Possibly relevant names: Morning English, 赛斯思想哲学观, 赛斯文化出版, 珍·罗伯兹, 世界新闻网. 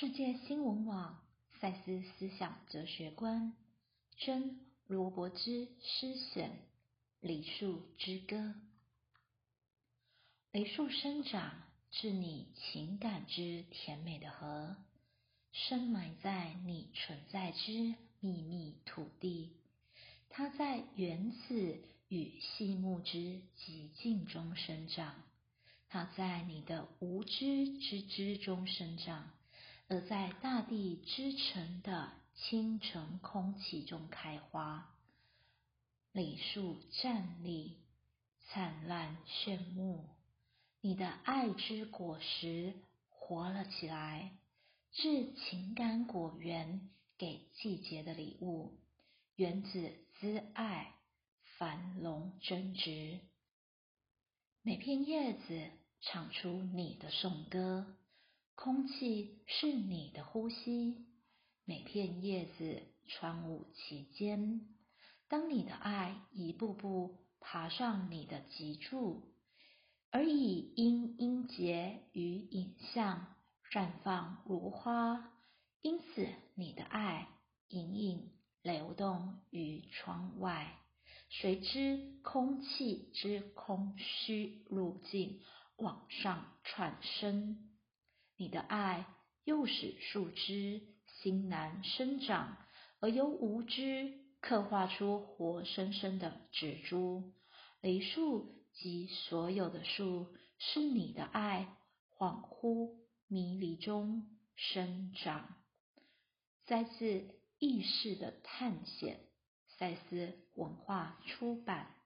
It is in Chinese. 世界新闻网赛斯思想哲学观，珍·罗伯兹诗选，梨树之歌。梨树生长至你情感之甜美的河，深埋在你存在之秘密土地，它在原子与细木之极境中生长，它在你的无知之知中生长，而在大地之城的清晨空气中开花。梨树站立，灿烂炫目，你的爱之果实活了起来，致情感果园，给季节的礼物。原子滋爱，繁荣争执，每片叶子唱出你的颂歌，空气是你的呼吸，每片叶子穿舞其间。当你的爱一步步爬上你的脊柱，而以音节与影像绽放如花，因此你的爱隐隐流动于窗外，随之空气之空虚路径往上窜升。你的爱又使树枝欣然生长，而由无知刻画出活生生的植株。梨树及所有的树是你的爱恍惚迷离中生长。再次意识的探险，赛斯文化出版。